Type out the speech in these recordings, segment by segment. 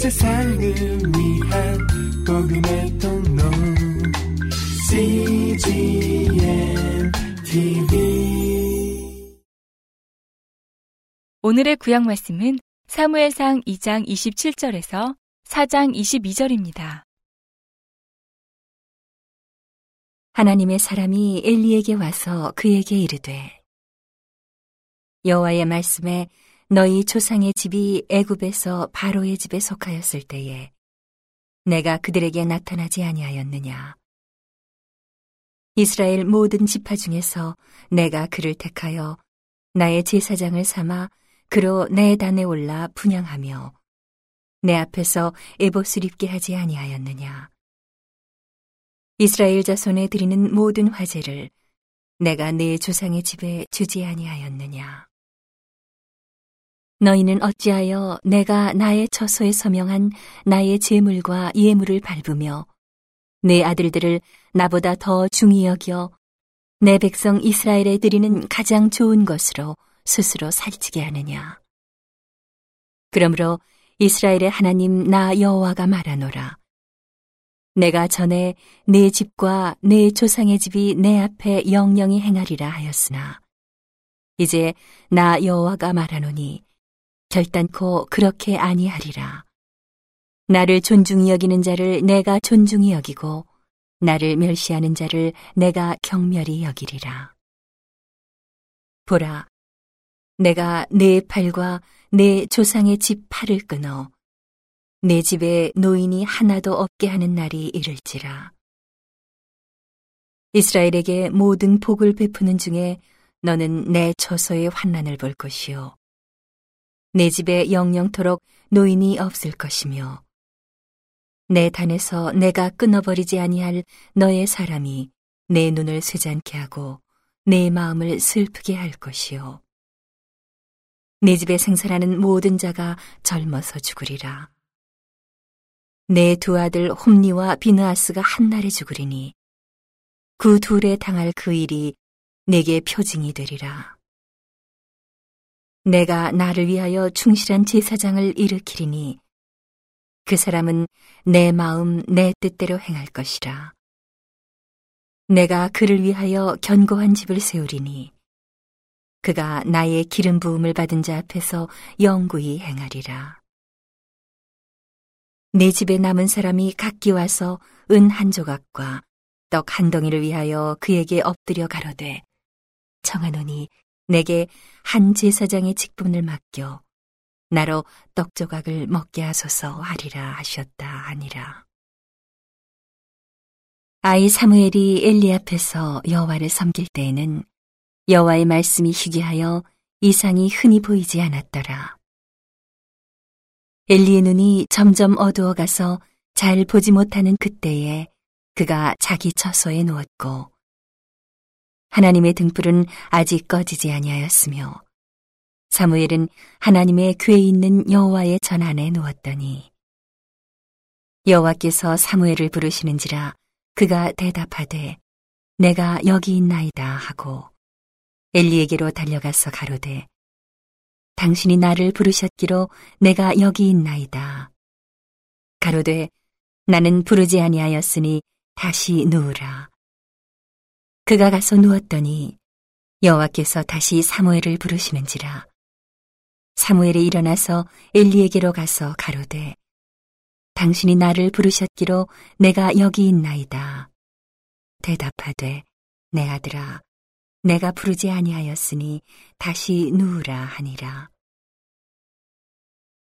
세상을 위한 복음의 통로 cgmtv. 오늘의 구약 말씀은 사무엘상 2장 27절에서 4장 22절입니다. 하나님의 사람이 엘리에게 와서 그에게 이르되, 여호와의 말씀에 너희 조상의 집이 애굽에서 바로의 집에 속하였을 때에 내가 그들에게 나타나지 아니하였느냐. 이스라엘 모든 지파 중에서 내가 그를 택하여 나의 제사장을 삼아 그로 내 단에 올라 분향하며 내 앞에서 에봇을 입게 하지 아니하였느냐. 이스라엘 자손에 드리는 모든 화제를 내가 내 조상의 집에 주지 아니하였느냐. 너희는 어찌하여 내가 나의 처소에 서명한 나의 제물과 예물을 밟으며 내 아들들을 나보다 더 중히 여겨 내 백성 이스라엘에 드리는 가장 좋은 것으로 스스로 살찌게 하느냐. 그러므로 이스라엘의 하나님 나 여호와가 말하노라. 내가 전에 내 집과 내 조상의 집이 내 앞에 영영히 행하리라 하였으나 이제 나 여호와가 말하노니 결단코 그렇게 아니하리라. 나를 존중히 여기는 자를 내가 존중히 여기고 나를 멸시하는 자를 내가 경멸히 여기리라. 보라, 내가 내 팔과 내 조상의 집 팔을 끊어 내 집에 노인이 하나도 없게 하는 날이 이를지라. 이스라엘에게 모든 복을 베푸는 중에 너는 내 처소의 환난을 볼 것이요 내 집에 영영토록 노인이 없을 것이며 내 단에서 내가 끊어버리지 아니할 너의 사람이 내 눈을 쇠잔케 하고 내 마음을 슬프게 할 것이요 내 집에 생산하는 모든 자가 젊어서 죽으리라. 내 두 아들 홈리와 비느하스가 한날에 죽으리니 그 둘에 당할 그 일이 내게 표징이 되리라. 내가 나를 위하여 충실한 제사장을 일으키리니 그 사람은 내 마음 내 뜻대로 행할 것이라. 내가 그를 위하여 견고한 집을 세우리니 그가 나의 기름 부음을 받은 자 앞에서 영구히 행하리라. 내 집에 남은 사람이 각기 와서 은 한 조각과 떡 한 덩이를 위하여 그에게 엎드려 가로되, 청하노니 내게 한 제사장의 직분을 맡겨 나로 떡조각을 먹게 하소서 하리라 하셨다 하니라. 아이 사무엘이 엘리 앞에서 여호와를 섬길 때에는 여호와의 말씀이 희귀하여 이상이 흔히 보이지 않았더라. 엘리의 눈이 점점 어두워가서 잘 보지 못하는 그때에 그가 자기 처소에 누웠고 하나님의 등불은 아직 꺼지지 아니하였으며 사무엘은 하나님의 궤에 있는 여호와의 전 안에 누웠더니 여호와께서 사무엘을 부르시는지라 그가 대답하되, 내가 여기 있나이다 하고 엘리에게로 달려가서 가로되, 당신이 나를 부르셨기로 내가 여기 있나이다. 가로되, 나는 부르지 아니하였으니 다시 누우라. 그가 가서 누웠더니 여호와께서 다시 사무엘을 부르시는지라 사무엘이 일어나서 엘리에게로 가서 가로되, 당신이 나를 부르셨기로 내가 여기 있나이다. 대답하되, 내 아들아, 내가 부르지 아니하였으니 다시 누우라 하니라.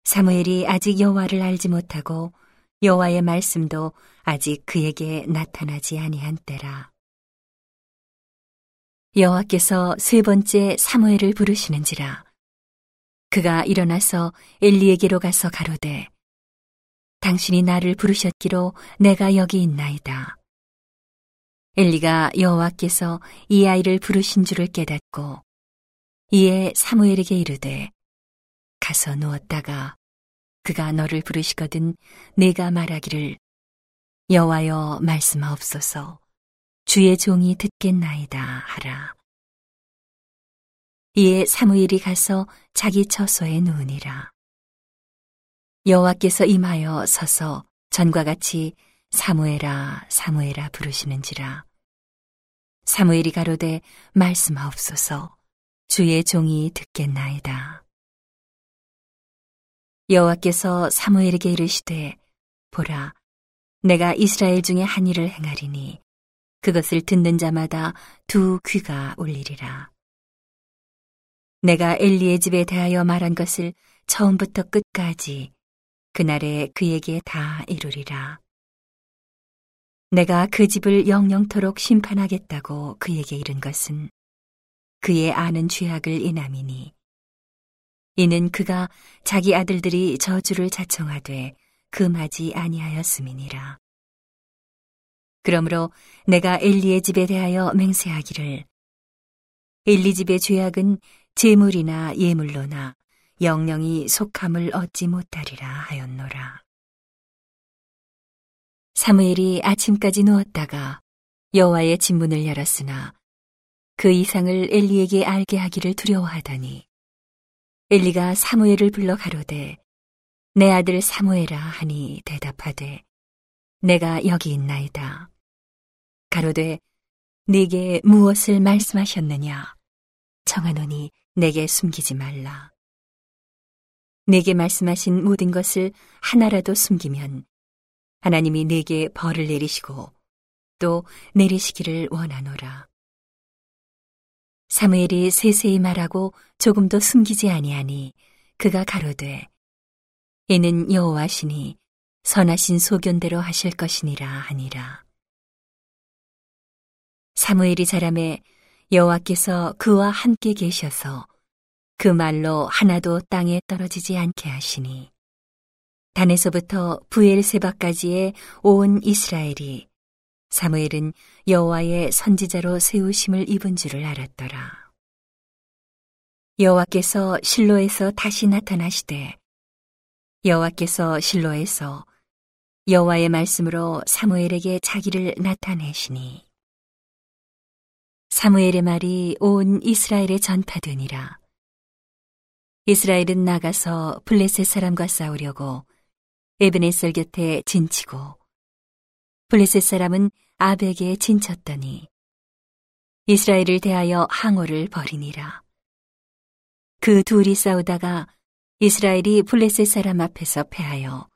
사무엘이 아직 여호와를 알지 못하고 여호와의 말씀도 아직 그에게 나타나지 아니한 때라. 여호와께서 세 번째 사무엘을 부르시는지라 그가 일어나서 엘리에게로 가서 가로되, 당신이 나를 부르셨기로 내가 여기 있나이다. 엘리가 여호와께서 이 아이를 부르신 줄을 깨닫고 이에 사무엘에게 이르되, 가서 누웠다가 그가 너를 부르시거든 네가 말하기를 여호와여 말씀하옵소서 주의 종이 듣겠나이다 하라. 이에 사무엘이 가서 자기 처소에 누우니라. 여호와께서 임하여 서서 전과 같이 사무엘아 사무엘아 부르시는지라. 사무엘이 가로되 말씀하옵소서. 주의 종이 듣겠나이다. 여호와께서 사무엘에게 이르시되 보라, 내가 이스라엘 중에 한 일을 행하리니 그것을 듣는 자마다 두 귀가 울리리라. 내가 엘리의 집에 대하여 말한 것을 처음부터 끝까지 그날에 그에게 다 이루리라. 내가 그 집을 영영토록 심판하겠다고 그에게 이른 것은 그의 아는 죄악을 인함이니, 이는 그가 자기 아들들이 저주를 자청하되 금하지 아니하였음이니라. 그러므로 내가 엘리의 집에 대하여 맹세하기를 엘리 집의 죄악은 재물이나 예물로나 영영이 속함을 얻지 못하리라 하였노라. 사무엘이 아침까지 누웠다가 여호와의 진문을 열었으나 그 이상을 엘리에게 알게 하기를 두려워하다니, 엘리가 사무엘을 불러 가로되 내 아들 사무엘아 하니 대답하되 내가 여기 있나이다. 가로되 네게 무엇을 말씀하셨느냐. 청하노니 내게 숨기지 말라. 네게 말씀하신 모든 것을 하나라도 숨기면 하나님이 네게 벌을 내리시고 또 내리시기를 원하노라. 사무엘이 세세히 말하고 조금도 숨기지 아니하니 그가 가로되 이는 여호와시니 선하신 소견대로 하실 것이니라 하니라. 사무엘이 자라매 여호와께서 그와 함께 계셔서 그 말로 하나도 땅에 떨어지지 않게 하시니, 단에서부터 부엘세바까지의 온 이스라엘이 사무엘은 여호와의 선지자로 세우심을 입은 줄을 알았더라. 여호와께서 실로에서 다시 나타나시되 여호와께서 실로에서 여호와의 말씀으로 사무엘에게 자기를 나타내시니, 사무엘의 말이 온 이스라엘에 전파되니라. 이스라엘은 나가서 블레셋 사람과 싸우려고 에벤에셀 곁에 진치고 블레셋 사람은 아벡에 진쳤더니 이스라엘을 대하여 항오를 벌이니라. 그 둘이 싸우다가 이스라엘이 블레셋 사람 앞에서 패하여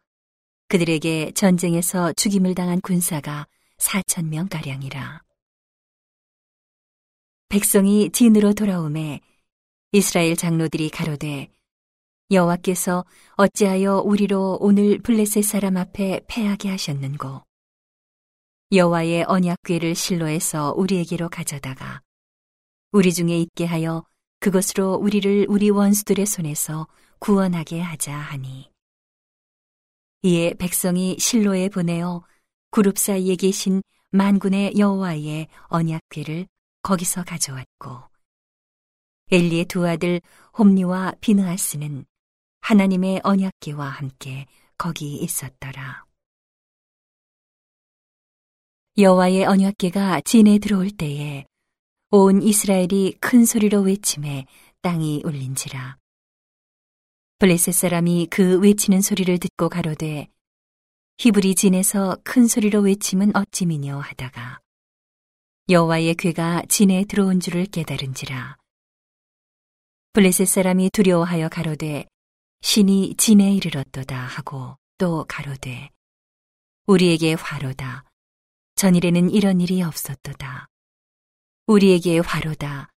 그들에게 전쟁에서 죽임을 당한 군사가 4,000명가량이라. 백성이 진으로 돌아오매 이스라엘 장로들이 가로되 여호와께서 어찌하여 우리로 오늘 블레셋 사람 앞에 패하게 하셨는고, 여호와의 언약궤를 실로에서 우리에게로 가져다가 우리 중에 있게 하여 그것으로 우리를 우리 원수들의 손에서 구원하게 하자 하니, 이에 백성이 실로에 보내어 구룹 사이에 계신 만군의 여호와의 언약궤를 거기서 가져왔고, 엘리의 두 아들 홈리와 비느하스는 하나님의 언약궤와 함께 거기 있었더라. 여호와의 언약궤가 진에 들어올 때에 온 이스라엘이 큰 소리로 외침에 땅이 울린지라. 블레셋 사람이 그 외치는 소리를 듣고 가로되 히브리 진에서 큰 소리로 외침은 어찌미뇨 하다가 여호와의 궤가 진에 들어온 줄을 깨달은지라. 블레셋 사람이 두려워하여 가로되 신이 진에 이르렀도다 하고 또 가로되 우리에게 화로다. 전일에는 이런 일이 없었도다. 우리에게 화로다.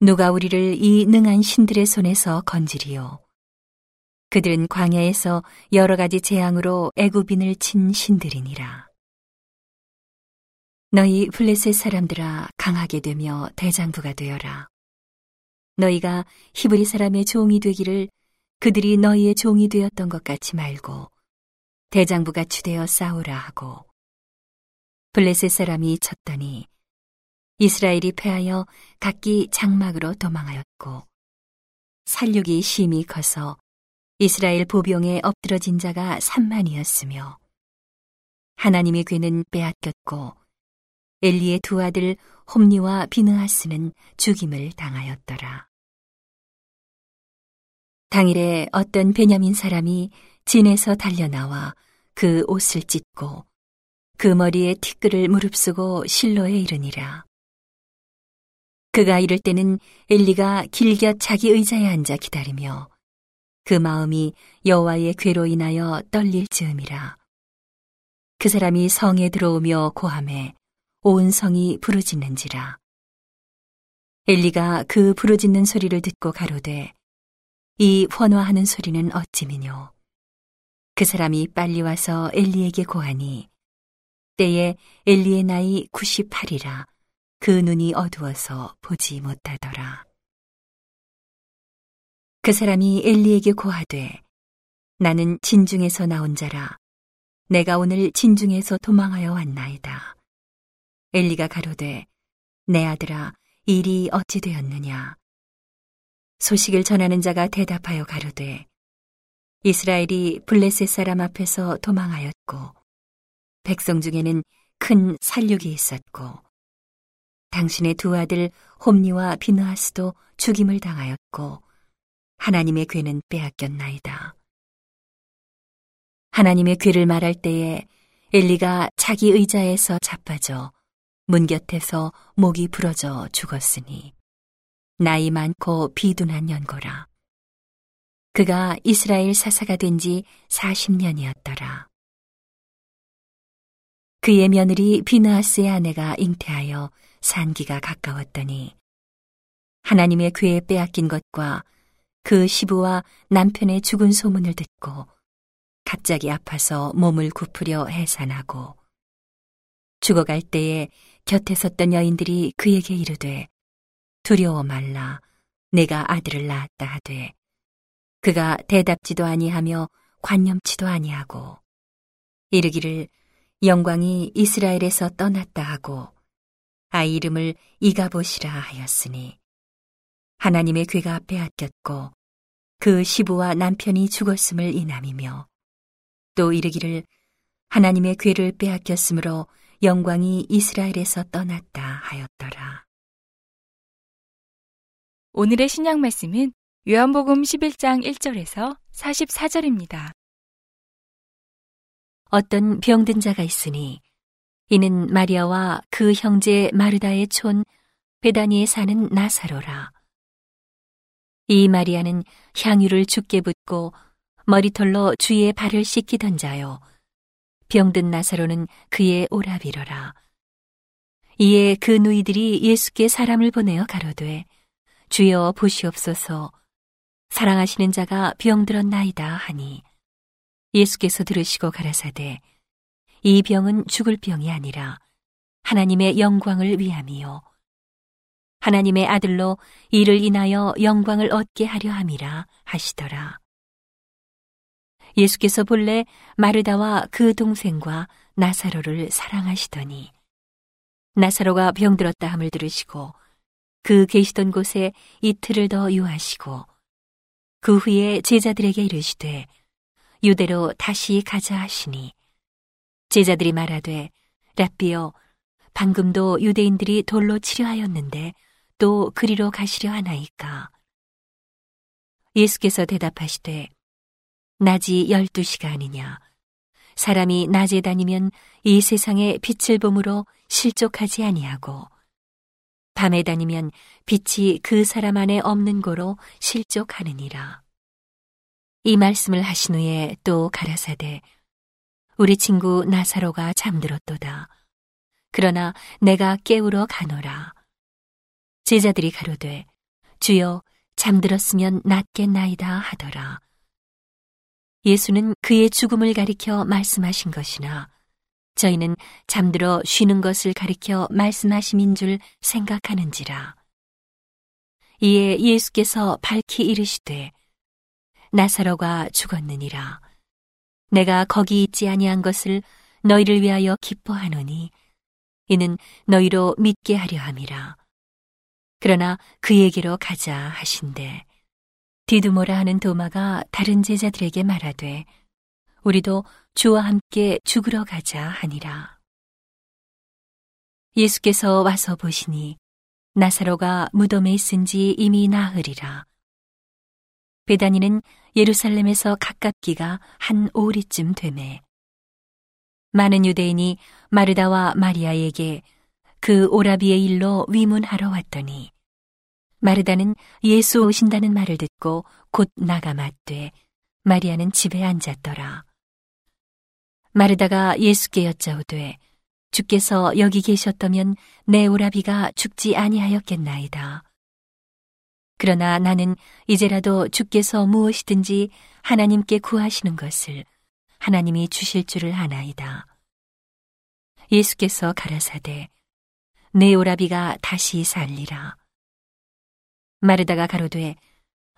누가 우리를 이 능한 신들의 손에서 건지리요. 그들은 광야에서 여러 가지 재앙으로 애굽인을 친 신들이니라. 너희 블레셋 사람들아 강하게 되며 대장부가 되어라. 너희가 히브리 사람의 종이 되기를 그들이 너희의 종이 되었던 것 같이 말고 대장부가 추되어 싸우라 하고, 블레셋 사람이 쳤더니 이스라엘이 패하여 각기 장막으로 도망하였고, 살육이 심히 커서 이스라엘 보병에 엎드러진 자가 30,000이었으며 하나님의 궤는 빼앗겼고 엘리의 두 아들 홈리와 비느하스는 죽임을 당하였더라. 당일에 어떤 베냐민 사람이 진에서 달려나와 그 옷을 찢고 그 머리에 티끌을 무릅쓰고 실로에 이르니라. 그가 이럴 때는 엘리가 길곁 자기 의자에 앉아 기다리며 그 마음이 여호와의 궤로 인하여 떨릴 즈음이라. 그 사람이 성에 들어오며 고함해 온 성이 부르짖는지라. 엘리가 그 부르짖는 소리를 듣고 가로되, 이 환호하는 소리는 어찌미뇨? 그 사람이 빨리 와서 엘리에게 고하니 때에 엘리의 나이 98이라 그 눈이 어두워서 보지 못하더라. 그 사람이 엘리에게 고하되, 나는 진중에서 나온 자라. 내가 오늘 진중에서 도망하여 왔나이다. 엘리가 가로되, 내 아들아, 일이 어찌 되었느냐? 소식을 전하는 자가 대답하여 가로되, 이스라엘이 블레셋 사람 앞에서 도망하였고 백성 중에는 큰 살육이 있었고 당신의 두 아들 홈니와 비느하스도 죽임을 당하였고 하나님의 궤는 빼앗겼나이다. 하나님의 궤를 말할 때에 엘리가 자기 의자에서 자빠져 문 곁에서 목이 부러져 죽었으니 나이 많고 비둔한 연고라. 그가 이스라엘 사사가 된 지 40년이었더라. 그의 며느리 비느하스의 아내가 잉태하여 산기가 가까웠더니 하나님의 궤에 빼앗긴 것과 그 시부와 남편의 죽은 소문을 듣고 갑자기 아파서 몸을 굽으려 해산하고 죽어갈 때에 곁에 섰던 여인들이 그에게 이르되, 두려워 말라, 내가 아들을 낳았다 하되 그가 대답지도 아니하며 관념치도 아니하고 이르기를, 영광이 이스라엘에서 떠났다 하고 아이 이름을 이가봇이라 하였으니 하나님의 궤가 빼앗겼고 그 시부와 남편이 죽었음을 인함이며 또 이르기를, 하나님의 궤를 빼앗겼으므로 영광이 이스라엘에서 떠났다 하였더라. 오늘의 신약 말씀은 요한복음 11장 1절에서 44절입니다. 어떤 병든 자가 있으니 이는 마리아와 그 형제 마르다의 촌 베다니에 사는 나사로라. 이 마리아는 향유를 주께 붓고 머리털로 주의 발을 씻기던 자요, 병든 나사로는 그의 오라비로라. 이에 그 누이들이 예수께 사람을 보내어 가로되, 주여 보시옵소서, 사랑하시는 자가 병들었나이다 하니 예수께서 들으시고 가라사대, 이 병은 죽을 병이 아니라 하나님의 영광을 위함이요 하나님의 아들로 이를 인하여 영광을 얻게 하려 함이라 하시더라. 예수께서 본래 마르다와 그 동생과 나사로를 사랑하시더니 나사로가 병들었다 함을 들으시고 그 계시던 곳에 이틀을 더 유하시고 그 후에 제자들에게 이르시되, 유대로 다시 가자 하시니 제자들이 말하되, 랍비여, 방금도 유대인들이 돌로 치려 하였는데 또 그리로 가시려 하나이까? 예수께서 대답하시되, 낮이 12시간이냐? 사람이 낮에 다니면 이 세상의 빛을 보므로 실족하지 아니하고 밤에 다니면 빛이 그 사람 안에 없는 고로 실족하느니라. 이 말씀을 하신 후에 또 가라사대, 우리 친구 나사로가 잠들었도다. 그러나 내가 깨우러 가노라. 제자들이 가로되, 주여, 잠들었으면 낫겠나이다 하더라. 예수는 그의 죽음을 가리켜 말씀하신 것이나 저희는 잠들어 쉬는 것을 가리켜 말씀하심인 줄 생각하는지라. 이에 예수께서 밝히 이르시되, 나사로가 죽었느니라. 내가 거기 있지 아니한 것을 너희를 위하여 기뻐하노니 이는 너희로 믿게 하려 함이라. 그러나 그에게로 가자 하신대, 디두모라 하는 도마가 다른 제자들에게 말하되, 우리도 주와 함께 죽으러 가자 하니라. 예수께서 와서 보시니 나사로가 무덤에 있은 지 이미 나흘이라. 베다니는 예루살렘에서 가깝기가 한 오리쯤 되매 많은 유대인이 마르다와 마리아에게 그 오라비의 일로 위문하러 왔더니 마르다는 예수 오신다는 말을 듣고 곧 나가 맞되 마리아는 집에 앉았더라. 마르다가 예수께 여짜오되 주께서 여기 계셨다면 내 오라비가 죽지 아니하였겠나이다. 그러나 나는 이제라도 주께서 무엇이든지 하나님께 구하시는 것을 하나님이 주실 줄을 아나이다. 예수께서 가라사대 내 오라비가 다시 살리라. 마르다가 가로되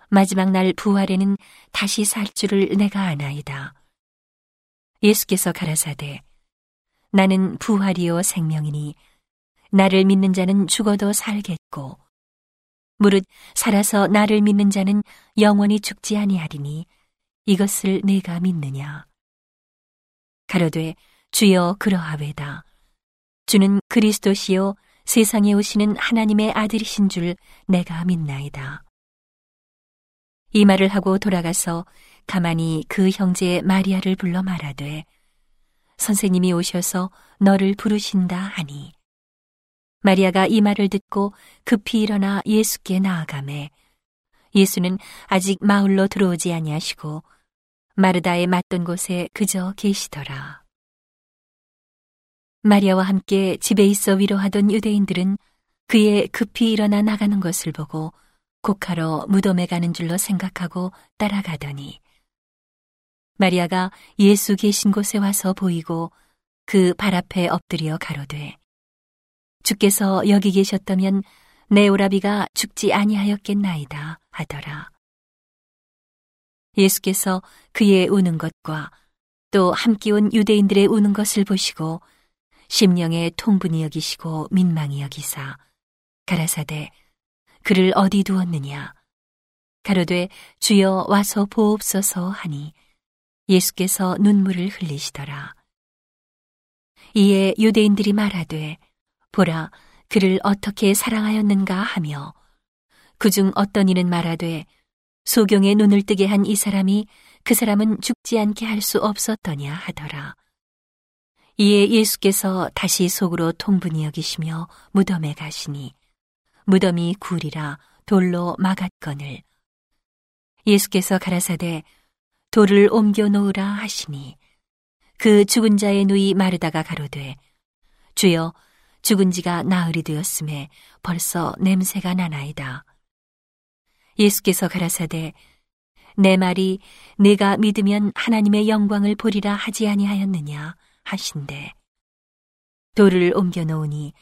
마지막 날 부활에는 다시 살 줄을 내가 아나이다. 예수께서 가라사대 나는 부활이요 생명이니 나를 믿는 자는 죽어도 살겠고 무릇 살아서 나를 믿는 자는 영원히 죽지 아니하리니 이것을 네가 믿느냐. 가로되 주여 그러하외다. 주는 그리스도시요 세상에 오시는 하나님의 아들이신 줄 내가 믿나이다. 이 말을 하고 돌아가서 가만히 그 형제 마리아를 불러 말하되 선생님이 오셔서 너를 부르신다 하니 마리아가 이 말을 듣고 급히 일어나 예수께 나아가매 예수는 아직 마을로 들어오지 아니하시고 마르다에 맞던 곳에 그저 계시더라. 마리아와 함께 집에 있어 위로하던 유대인들은 그의 급히 일어나 나가는 것을 보고 곡하러 무덤에 가는 줄로 생각하고 따라가더니 마리아가 예수 계신 곳에 와서 보이고 그 발 앞에 엎드려 가로되 주께서 여기 계셨다면 내 오라비가 죽지 아니하였겠나이다 하더라. 예수께서 그의 우는 것과 또 함께 온 유대인들의 우는 것을 보시고 심령에 통분이 여기시고 민망히 여기사 가라사대 그를 어디 두었느냐. 가로되 주여 와서 보옵소서 하니 예수께서 눈물을 흘리시더라. 이에 유대인들이 말하되 보라 그를 어떻게 사랑하였는가 하며 그중 어떤 이는 말하되 소경의 눈을 뜨게 한 이 사람이 그 사람은 죽지 않게 할 수 없었더냐 하더라. 이에 예수께서 다시 속으로 통분이 여기시며 무덤에 가시니 무덤이 굴이라 돌로 막았거늘 예수께서 가라사대 돌을 옮겨 놓으라 하시니 그 죽은 자의 누이 마르다가 가로되 주여 죽은 지가 나흘이 되었음에 벌써 냄새가 나나이다. 예수께서 가라사대 내 말이 네가 믿으면 하나님의 영광을 보리라 하지 아니하였느냐 하신대 돌을 옮겨 놓으니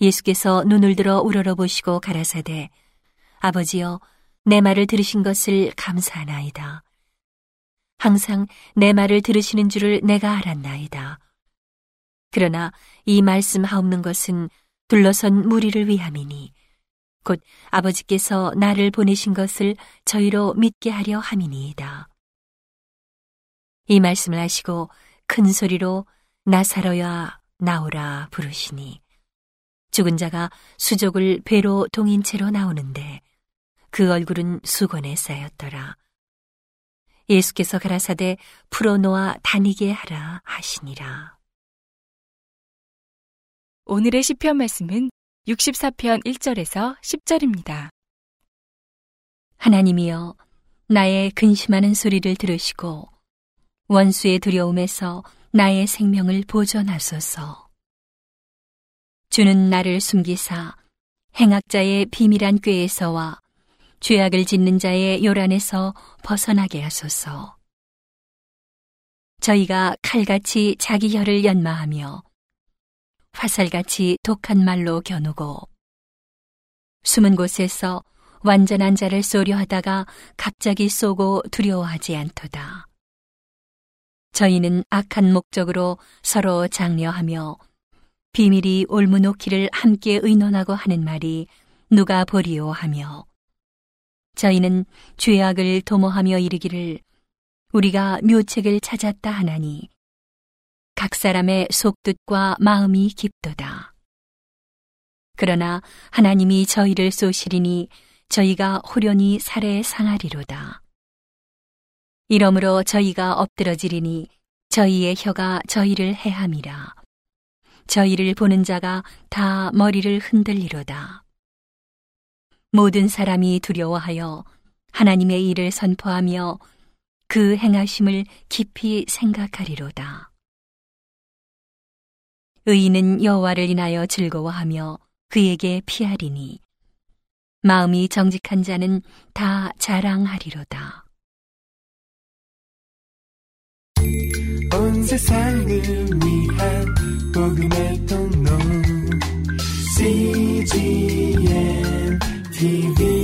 예수께서 눈을 들어 우러러보시고 가라사대 아버지여 내 말을 들으신 것을 감사하나이다. 항상 내 말을 들으시는 줄을 내가 알았나이다. 그러나 이 말씀하옵는 것은 둘러선 무리를 위함이니 곧 아버지께서 나를 보내신 것을 저희로 믿게 하려 함이니이다. 이 말씀을 하시고 큰 소리로 나사로야 나오라 부르시니 죽은 자가 수족을 배로 동인 채로 나오는데 그 얼굴은 수건에 쌓였더라. 예수께서 가라사대 풀어놓아 다니게 하라 하시니라. 오늘의 시편 말씀은 64편 1절에서 10절입니다. 하나님이여 나의 근심하는 소리를 들으시고 원수의 두려움에서 나의 생명을 보존하소서. 주는 나를 숨기사 행악자의 비밀한 꾀에서와 죄악을 짓는 자의 요란에서 벗어나게 하소서. 저희가 칼같이 자기 혀를 연마하며 화살같이 독한 말로 겨누고 숨은 곳에서 완전한 자를 쏘려 하다가 갑자기 쏘고 두려워하지 않도다. 저희는 악한 목적으로 서로 장려하며 비밀이 올무놓기를 함께 의논하고 하는 말이 누가 보리오 하며 저희는 죄악을 도모하며 이르기를 우리가 묘책을 찾았다 하나니 각 사람의 속뜻과 마음이 깊도다. 그러나 하나님이 저희를 쏘시리니 저희가 홀연히 살해 상하리로다. 이러므로 저희가 엎드러지리니 저희의 혀가 저희를 해함이라. 저희를 보는 자가 다 머리를 흔들리로다. 모든 사람이 두려워하여 하나님의 일을 선포하며 그 행하심을 깊이 생각하리로다. 의인은 여호와를 인하여 즐거워하며 그에게 피하리니 마음이 정직한 자는 다 자랑하리로다. 온 세상을 위한 복음의 통로 CGMTV